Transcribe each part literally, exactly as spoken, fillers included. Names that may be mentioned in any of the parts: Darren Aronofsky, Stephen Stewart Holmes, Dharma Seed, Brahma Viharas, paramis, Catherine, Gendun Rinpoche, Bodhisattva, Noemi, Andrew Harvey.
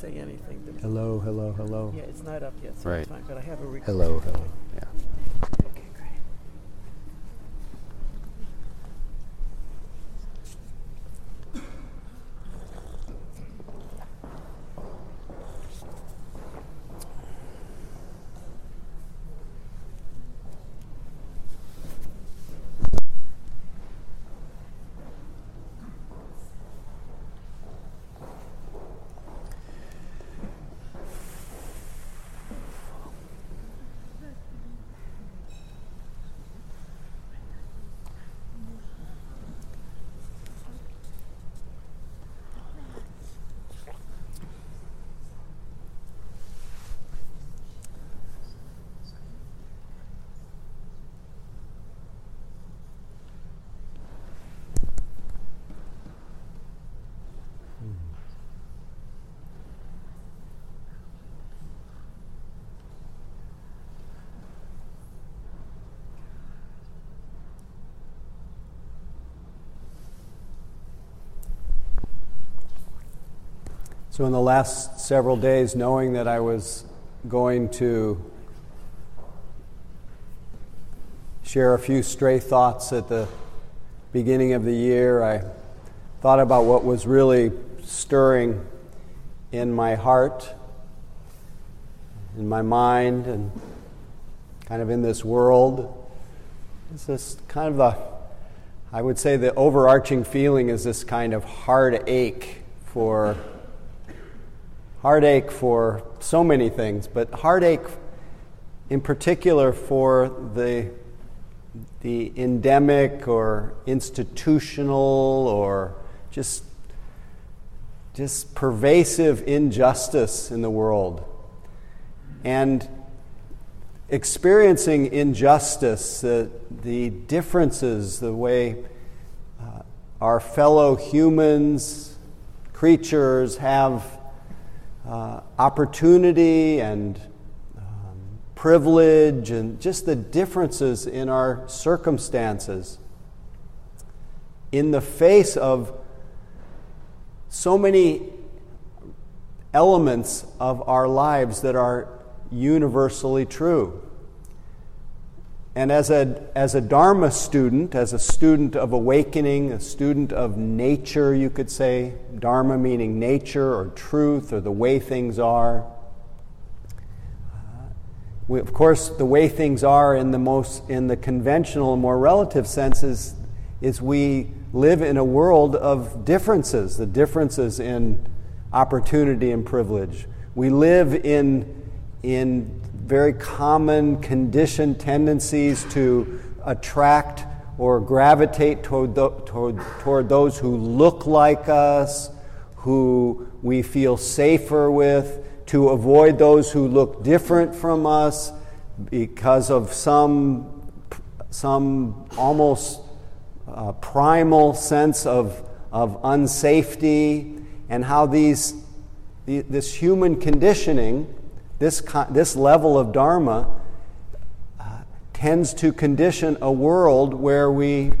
say anything. There's hello, hello, hello. Yeah, it's not up yet, so right. It's fine, but I have a recording. Hello, hello, yeah. Okay, great. So in the last several days, knowing that I was going to share a few stray thoughts at the beginning of the year, I thought about what was really stirring in my heart, in my mind, and kind of in this world. It's this kind of the, I would say the overarching feeling is this kind of heartache for Heartache for so many things, but heartache in particular for the the endemic or institutional or just just pervasive injustice in the world. And experiencing injustice, the, the differences, the way uh, our fellow humans, creatures have Uh, opportunity and um, privilege, and just the differences in our circumstances in the face of so many elements of our lives that are universally true. And as a, as a Dharma student, as a student of awakening, a student of nature, you could say, Dharma meaning nature or truth or the way things are. Uh, we, of course, the way things are in the most in the conventional, more relative sense is, is we live in a world of differences, the differences in opportunity and privilege. We live in in very common conditioned tendencies to attract or gravitate toward, the, toward, toward those who look like us, who we feel safer with, to avoid those who look different from us because of some, some almost uh, primal sense of, of unsafety, and how these, the, this human conditioning This, this level of Dharma uh, tends to condition a world where we,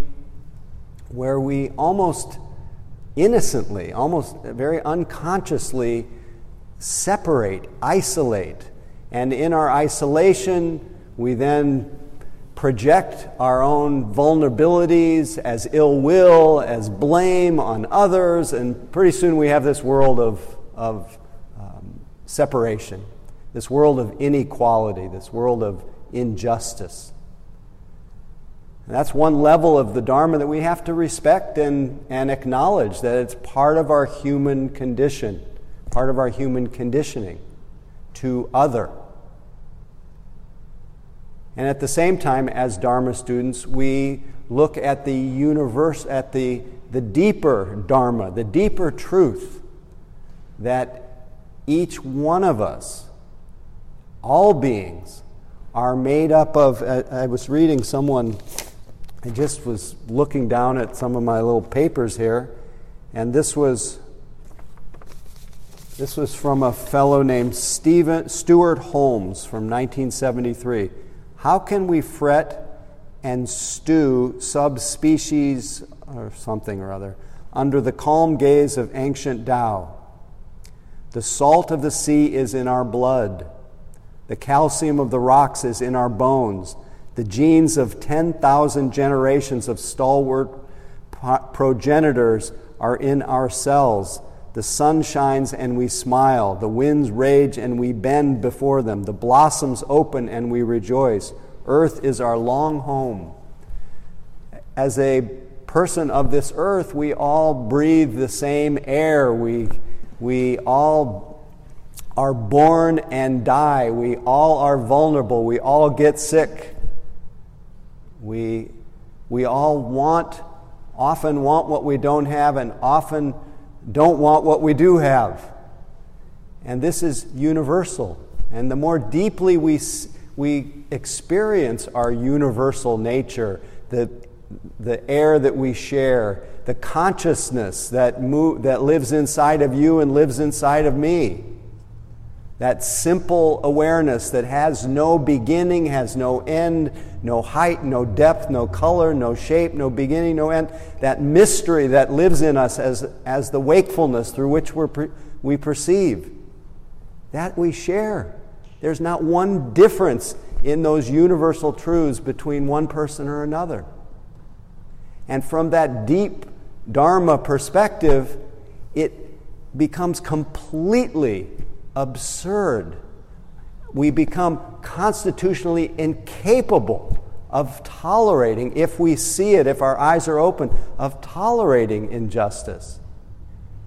where we almost innocently, almost very unconsciously separate, isolate. And in our isolation, we then project our own vulnerabilities as ill will, as blame on others, and pretty soon we have this world of, of um, separation. This world of inequality, this world of injustice. And that's one level of the Dharma that we have to respect and, and acknowledge, that it's part of our human condition, part of our human conditioning to other. And at the same time, as Dharma students, we look at the universe, at the, the deeper Dharma, the deeper truth that each one of us, all beings, are made up of. I, I was reading someone, I just was looking down at some of my little papers here, and this was this was from a fellow named Stephen Stewart Holmes from nineteen seventy-three. How can we fret and stew subspecies or something or other under the calm gaze of ancient Tao? The salt of the sea is in our blood. The calcium of the rocks is in our bones. The genes of ten thousand generations of stalwart progenitors are in our cells. The sun shines and we smile. The winds rage and we bend before them. The blossoms open and we rejoice. Earth is our long home. As a person of this earth, we all breathe the same air. We, we all are born and die. We all are vulnerable. We all get sick. We, we all want, often want what we don't have, and often don't want what we do have. And this is universal. And the more deeply we we experience our universal nature, the the air that we share, the consciousness that move, that lives inside of you and lives inside of me, that simple awareness that has no beginning, has no end, no height, no depth, no color, no shape, no beginning, no end, that mystery that lives in us as, as the wakefulness through which we're per, we perceive, that we share. There's not one difference in those universal truths between one person or another. And from that deep Dharma perspective, it becomes completely absurd. We become constitutionally incapable of tolerating, if we see it, if our eyes are open, of tolerating injustice.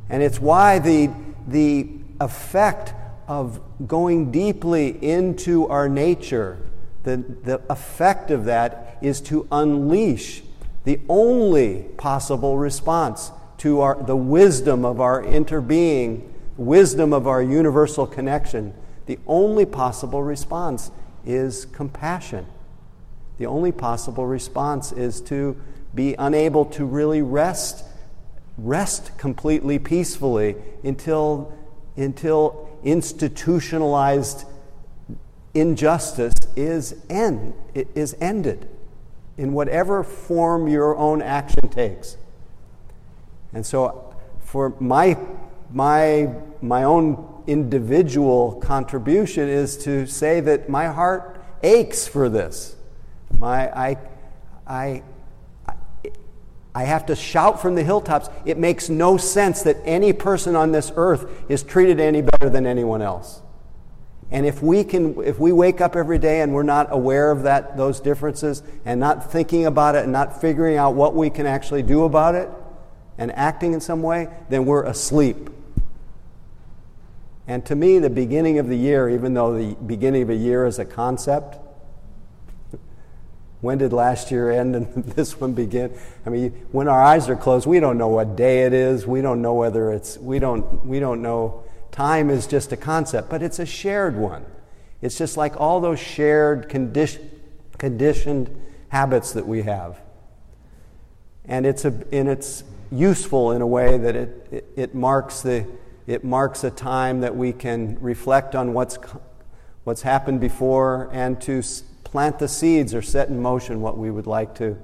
And it's why the, the effect of going deeply into our nature, the, the effect of that is to unleash the only possible response to our, the wisdom of our interbeing, wisdom of our universal connection. The only possible response is compassion. The only possible response is to be unable to really rest, rest completely peacefully until, until institutionalized injustice is end, is ended in whatever form your own action takes. And so for my my my own individual contribution is to say that my heart aches for this. My, I, I, I have to shout from the hilltops, it makes no sense that any person on this earth is treated any better than anyone else. And if we can, if we wake up every day and we're not aware of that, those differences, and not thinking about it and not figuring out what we can actually do about it and acting in some way, then we're asleep. And to me, the beginning of the year, even though the beginning of a year is a concept, when did last year end and this one begin? I mean, when our eyes are closed, we don't know what day it is. We don't know whether it's, we don't, we don't know. Time is just a concept, but it's a shared one. It's just like all those shared condition, conditioned habits that we have. And it's, a, and it's useful in a way that it, it, it marks the It marks a time that we can reflect on what's what's happened before and to plant the seeds or set in motion what we would like to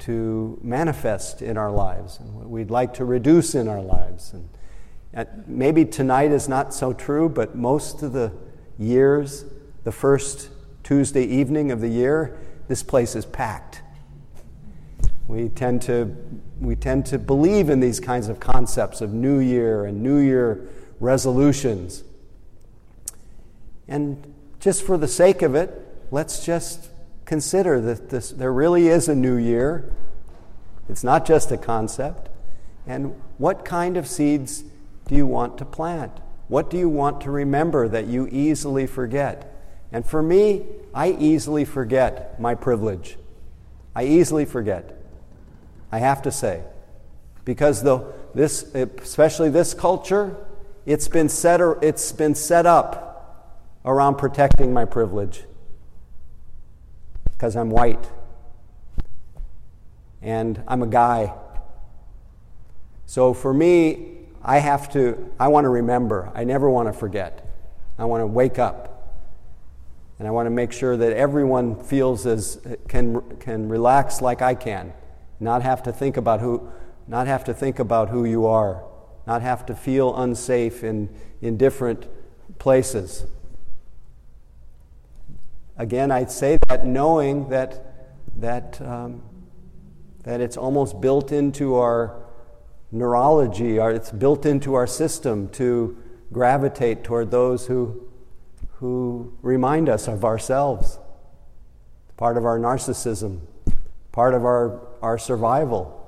to manifest in our lives and what we'd like to reduce in our lives. And, and maybe tonight is not so true, but most of the years, the first Tuesday evening of the year, this place is packed. We tend to we tend to believe in these kinds of concepts of New Year and New Year resolutions. And just for the sake of it, let's just consider that this, there really is a New Year. It's not just a concept. And what kind of seeds do you want to plant? What do you want to remember that you easily forget? And for me, I easily forget my privilege. I easily forget. I have to say, because the, this, especially this culture, it's been set or, it's been set up around protecting my privilege because I'm white and I'm a guy. So for me, I have to, I want to remember. I never want to forget. I want to wake up. And I want to make sure that everyone feels as, can can relax like I can. Not have to think about who, not have to think about who you are, not have to feel unsafe in, in different places. Again, I'd say that knowing that, that, um, that it's almost built into our neurology, our, it's built into our system to gravitate toward those who, who remind us of ourselves. Part of our narcissism, part of our, our survival.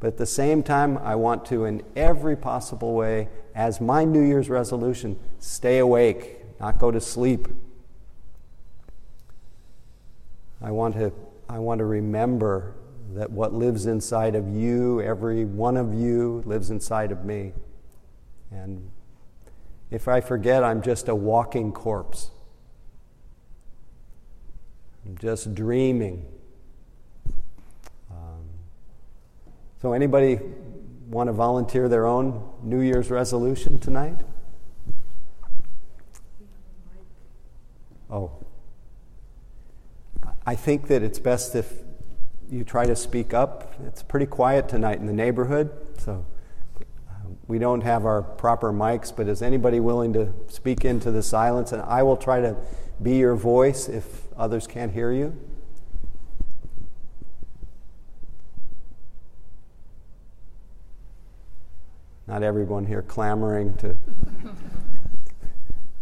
But at the same time, I want to, in every possible way, as my New Year's resolution, stay awake, not go to sleep. I want to, I want to remember that what lives inside of you, every one of you, lives inside of me. And if I forget, I'm just a walking corpse. I'm just dreaming. So anybody want to volunteer their own New Year's resolution tonight? Oh. I think that it's best if you try to speak up. It's pretty quiet tonight in the neighborhood, so we don't have our proper mics, but is anybody willing to speak into the silence? And I will try to be your voice if others can't hear you. Not everyone here clamoring to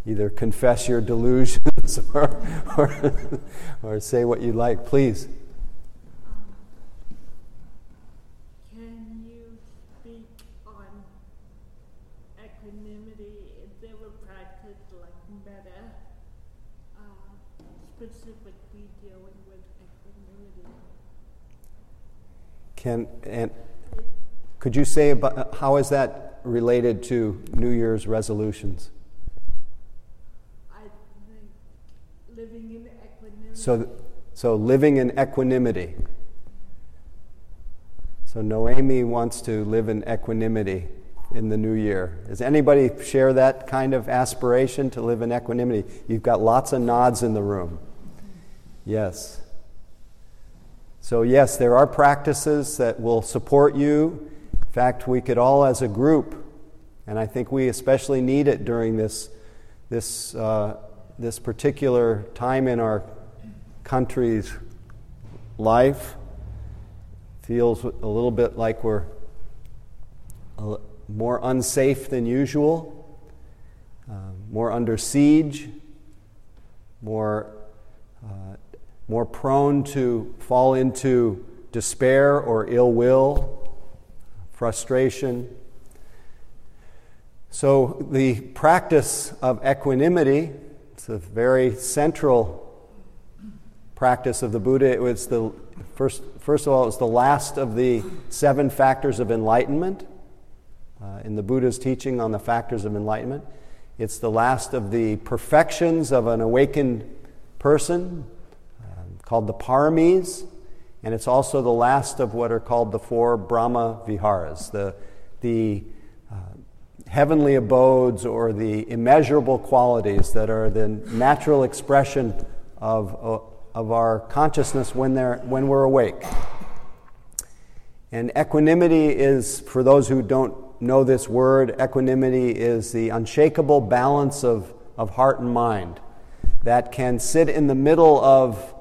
either confess your delusions or, or, or say what you like. Please. Um, can you speak on equanimity if they were practiced like better, uh, specifically dealing with equanimity? Can and. Could you say about how is that related to New Year's resolutions? I think living in equanimity. So, so living in equanimity. So Noemi wants to live in equanimity in the new year. Does anybody share that kind of aspiration to live in equanimity? You've got lots of nods in the room. Yes. So yes, there are practices that will support you. In fact, we could all as a group, and I think we especially need it during this this uh, this particular time in our country's life. Feels a little bit like we're more unsafe than usual, uh, more under siege, more uh, more prone to fall into despair or ill will, frustration. So the practice of equanimity, it's a very central practice of the Buddha. It was the first, first of all, it was the last of the seven factors of enlightenment. Uh, in the Buddha's teaching on the factors of enlightenment, it's the last of the perfections of an awakened person, uh, called the paramis. And it's also the last of what are called the four Brahma Viharas, the, the uh, heavenly abodes or the immeasurable qualities that are the natural expression of, uh, of our consciousness when, they're, when we're awake. And equanimity is, for those who don't know this word, equanimity is the unshakable balance of, of heart and mind that can sit in the middle of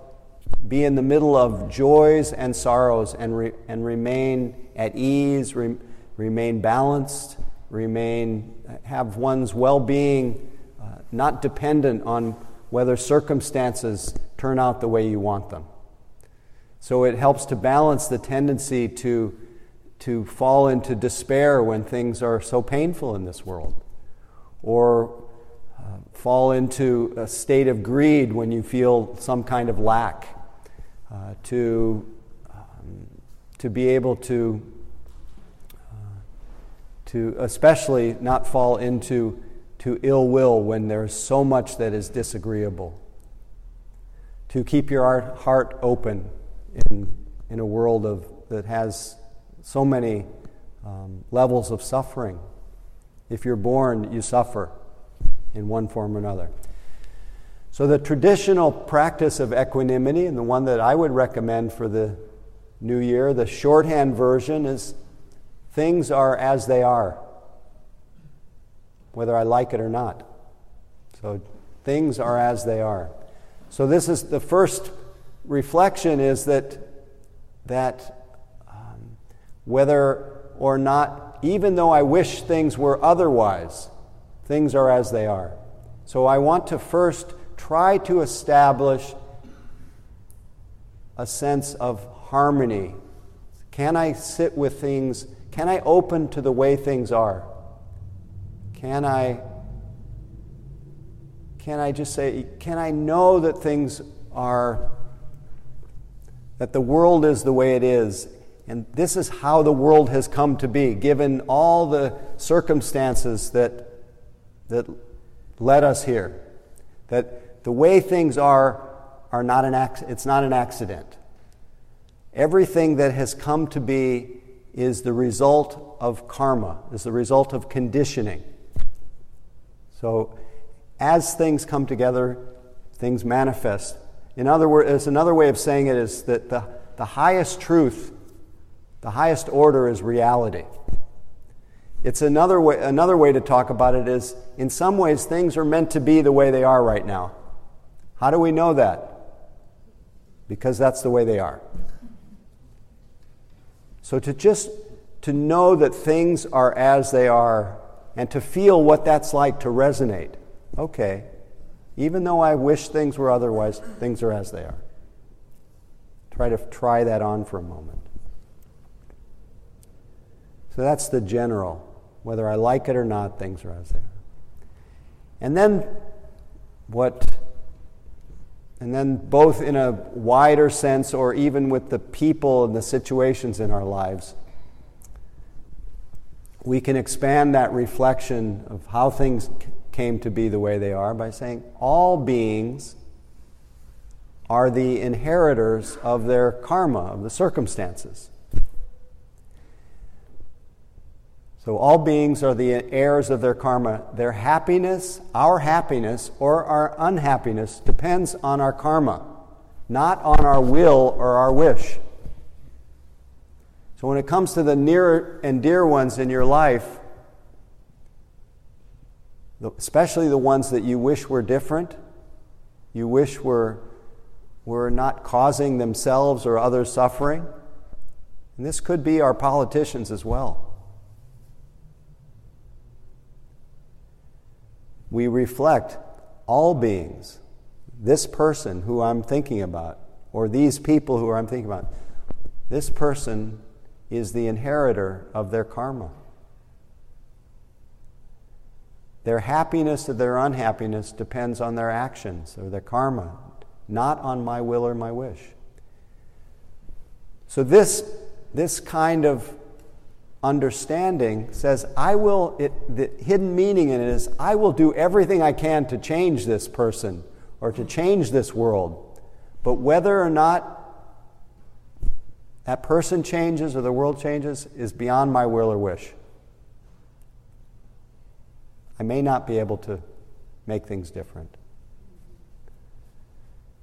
be in the middle of joys and sorrows and re, and remain at ease, re, remain balanced, remain have one's well-being uh, not dependent on whether circumstances turn out the way you want them. So it helps to balance the tendency to, to fall into despair when things are so painful in this world, or uh, fall into a state of greed when you feel some kind of lack. Uh, to um, to be able to uh, to especially not fall into to ill will when there's so much that is disagreeable. To keep your heart open in in a world of that has so many um, levels of suffering. If you're born, you suffer in one form or another. So the traditional practice of equanimity, and the one that I would recommend for the new year, the shorthand version is things are as they are. whether I like it or not. So things are as they are. So this is the first reflection, is that that um, whether or not, even though I wish things were otherwise, things are as they are. So I want to first try to establish a sense of harmony. Can I sit with things? Can I open to the way things are? Can I can I just say, can I know that things are, that the world is the way it is, and this is how the world has come to be, given all the circumstances that that led us here. That the way things are are not an ac- it's not an accident. Everything that has come to be is the result of karma, is the result of conditioning. So as things come together, things manifest. In other words, another way of saying it is that the, the highest truth, the highest order is reality. It's another way, another way to talk about it is, in some ways, things are meant to be the way they are right now. How do we know that? Because that's the way they are. So to just to know that things are as they are, and to feel what that's like, to resonate. Okay, even though I wish things were otherwise, things are as they are. Try to try that on for a moment. So that's the general. Whether I like it or not, things are as they are. And then what? And then both in a wider sense, or even with the people and the situations in our lives, we can expand that reflection of how things came to be the way they are by saying all beings are the inheritors of their karma, of the circumstances. So all beings are the heirs of their karma. Their happiness, our happiness, or our unhappiness depends on our karma, not on our will or our wish. So when it comes to the near and dear ones in your life, especially the ones that you wish were different, you wish were, were not causing themselves or others suffering, and this could be our politicians as well. We reflect all beings, this person who I'm thinking about, or these people who I'm thinking about, this person is the inheritor of their karma. Their happiness or their unhappiness depends on their actions or their karma, not on my will or my wish. So this, this kind of understanding says, I will, it, the hidden meaning in it is, I will do everything I can to change this person or to change this world. But whether or not that person changes or the world changes is beyond my will or wish. I may not be able to make things different.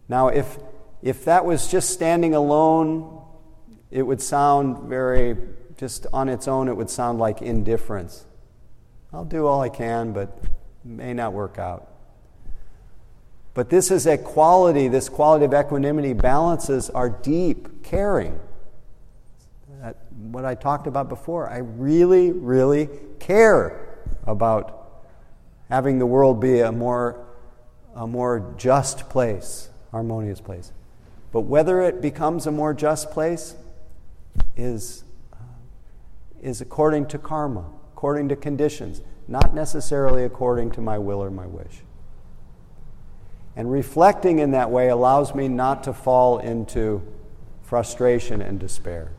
Now, if if that was just standing alone, it would sound very... Just on its own, it would sound like indifference. I'll do all I can, but it may not work out. But this is a quality, this quality of equanimity balances our deep caring. That, what I talked about before, I really, really care about having the world be a more, a more just place, harmonious place. But whether it becomes a more just place is... is according to karma, according to conditions, not necessarily according to my will or my wish. And reflecting in that way allows me not to fall into frustration and despair.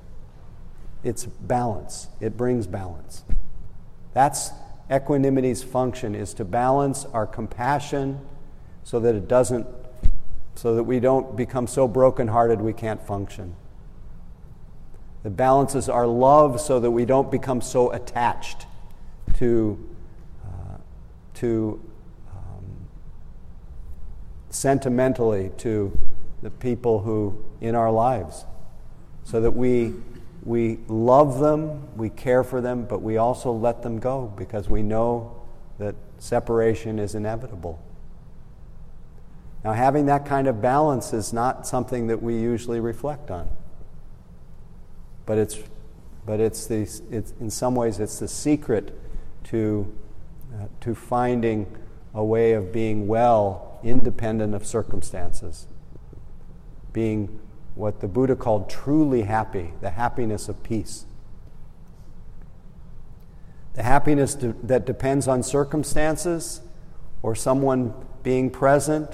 It's balance. It brings balance. That's equanimity's function, is to balance our compassion so that it doesn't, so that we don't become so brokenhearted we can't function. It balances our love so that we don't become so attached to uh, to um, sentimentally to the people who in our lives, so that we we love them, we care for them, but we also let them go because we know that separation is inevitable. Now, having that kind of balance is not something that we usually reflect on. But it's, but it's the, it's, in some ways, it's the secret to, uh, to finding a way of being well, independent of circumstances. Being what the Buddha called truly happy, the happiness of peace. The happiness to, that depends on circumstances, or someone being present,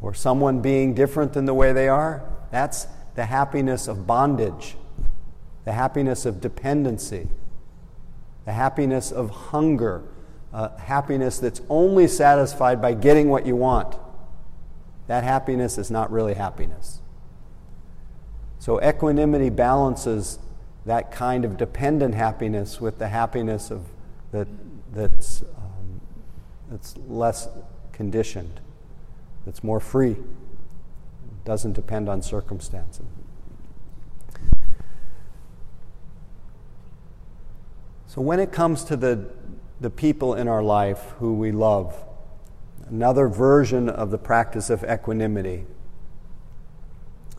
or someone being different than the way they are, that's the happiness of bondage, the happiness of dependency, the happiness of hunger, uh, happiness that's only satisfied by getting what you want. That happiness is not really happiness. So equanimity balances that kind of dependent happiness with the happiness of that that's um, that's less conditioned, that's more free, doesn't depend on circumstances. So when it comes to the the people in our life who we love, another version of the practice of equanimity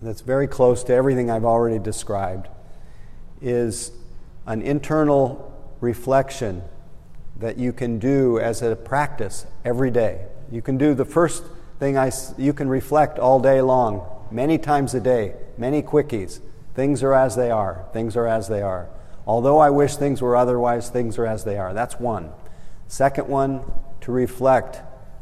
that's very close to everything I've already described is an internal reflection that you can do as a practice every day. You can do the first thing I, you can reflect all day long, many times a day, many quickies. Things are as they are, things are as they are. Although I wish things were otherwise, things are as they are. That's one. Second one, to reflect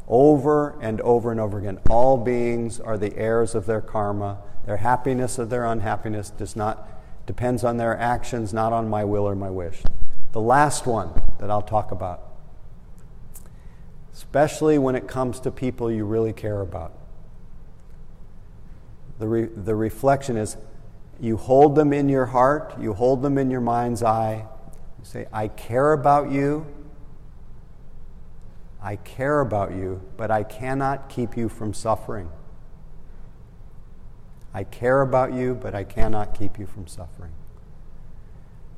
over and over and over again. All beings are the heirs of their karma. Their happiness or their unhappiness does not depends on their actions, not on my will or my wish. The last one that I'll talk about, especially when it comes to people you really care about. The re- the reflection is, you hold them in your heart, you hold them in your mind's eye, you say, I care about you, I care about you, but I cannot keep you from suffering. I care about you, but I cannot keep you from suffering.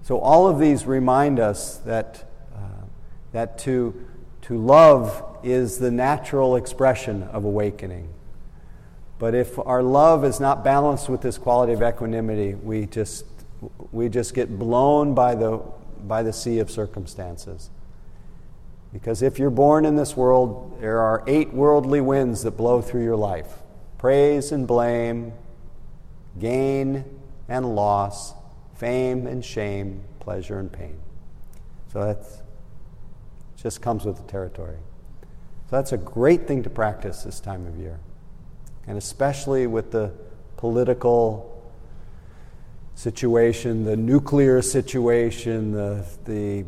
So all of these remind us that uh, that to to love is the natural expression of awakening. But if our love is not balanced with this quality of equanimity, we just we just get blown by the by the sea of circumstances. Because if you're born in this world, there are eight worldly winds that blow through your life: praise and blame, gain and loss, fame and shame, pleasure and pain. So that just comes with the territory. So that's a great thing to practice this time of year. And especially with the political situation, the nuclear situation, the, the,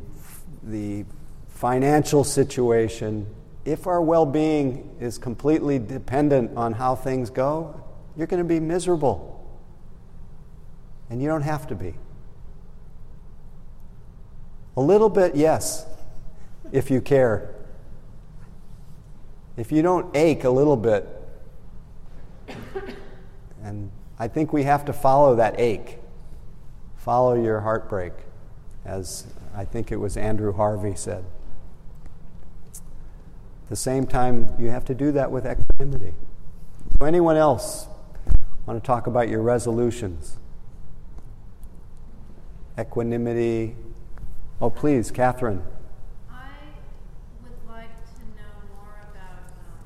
the financial situation, if our well-being is completely dependent on how things go, you're going to be miserable. And you don't have to be. A little bit, yes, if you care. If you don't ache a little bit, and I think we have to follow that ache. Follow your heartbreak, as I think it was Andrew Harvey said. At the same time, you have to do that with equanimity. So anyone else want to talk about your resolutions? Equanimity. Oh, please, Catherine. I would like to know more about um,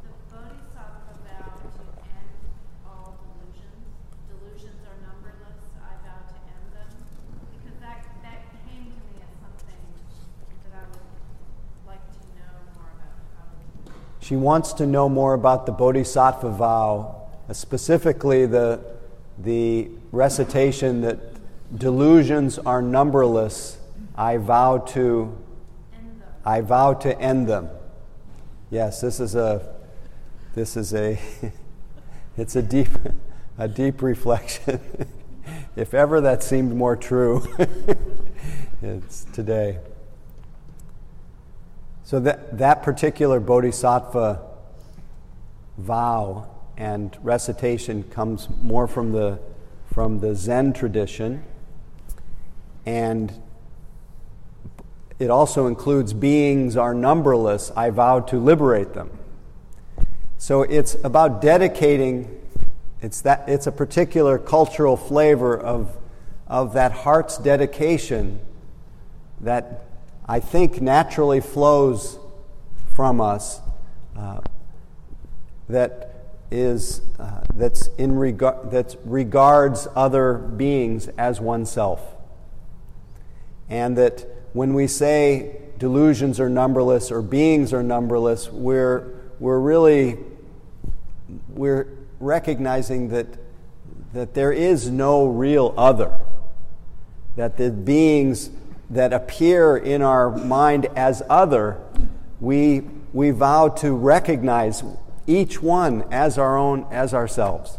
the Bodhisattva vow to end all delusions. Delusions are numberless. I vow to end them, because that that came to me as something that I would like to know more about. She wants to know more about the Bodhisattva vow, specifically the the recitation that delusions are numberless. I vow to I vow to end them. Yes, this is a this is a it's a deep a deep reflection. If ever that seemed more true, it's today. So that that particular Bodhisattva vow and recitation comes more from the from the Zen tradition. And It also includes beings are numberless, I vowed to liberate them. So it's about dedicating, it's that it's a particular cultural flavor of of that heart's dedication that I think naturally flows from us, uh, that is uh, that's in regard that regards other beings as oneself. And that when we say delusions are numberless or beings are numberless, we're we're really we're recognizing that that there is no real other, that the beings that appear in our mind as other, we we vow to recognize each one as our own, as ourselves.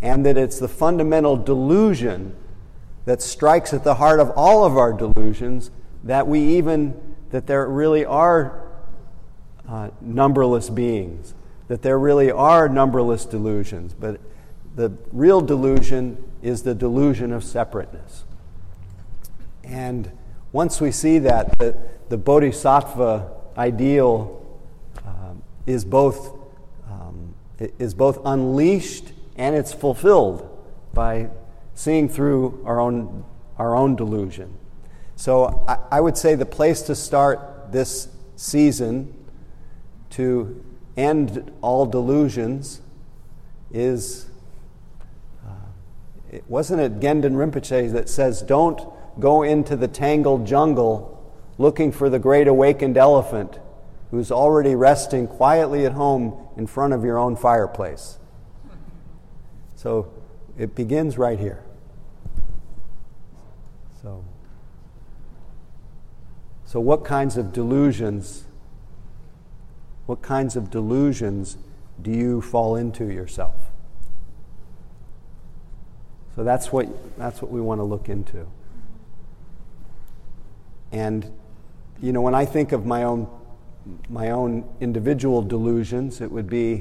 And that it's the fundamental delusion that strikes at the heart of all of our delusions, that we even, that there really are uh, numberless beings, that there really are numberless delusions, but the real delusion is the delusion of separateness. And once we see that, the, the bodhisattva ideal um, is both um, is both unleashed and it's fulfilled by seeing through our own our own delusion. So I, I would say the place to start this season to end all delusions is, uh, it wasn't it Gendun Rinpoche that says, don't go into the tangled jungle looking for the great awakened elephant who's already resting quietly at home in front of your own fireplace. So it begins right here. So, so what kinds of delusions, what kinds of delusions do you fall into yourself? So that's what that's what we want to look into. And you know, when I think of my own my own individual delusions, it would be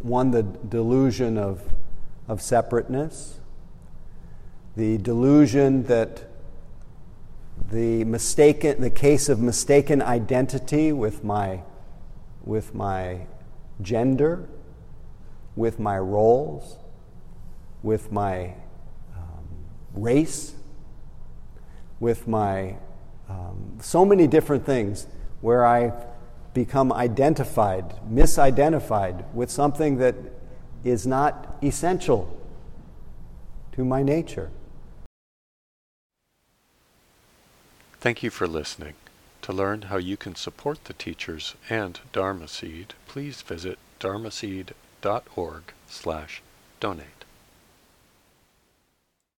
one, the delusion of of separateness, the delusion that the mistaken the case of mistaken identity with my with my gender, with my roles, with my um, race, with my um, so many different things, where I become identified, misidentified with something that is not essential to my nature. Thank you for listening. To learn how you can support the teachers and Dharma Seed, please visit dharmaseed dot org slash donate.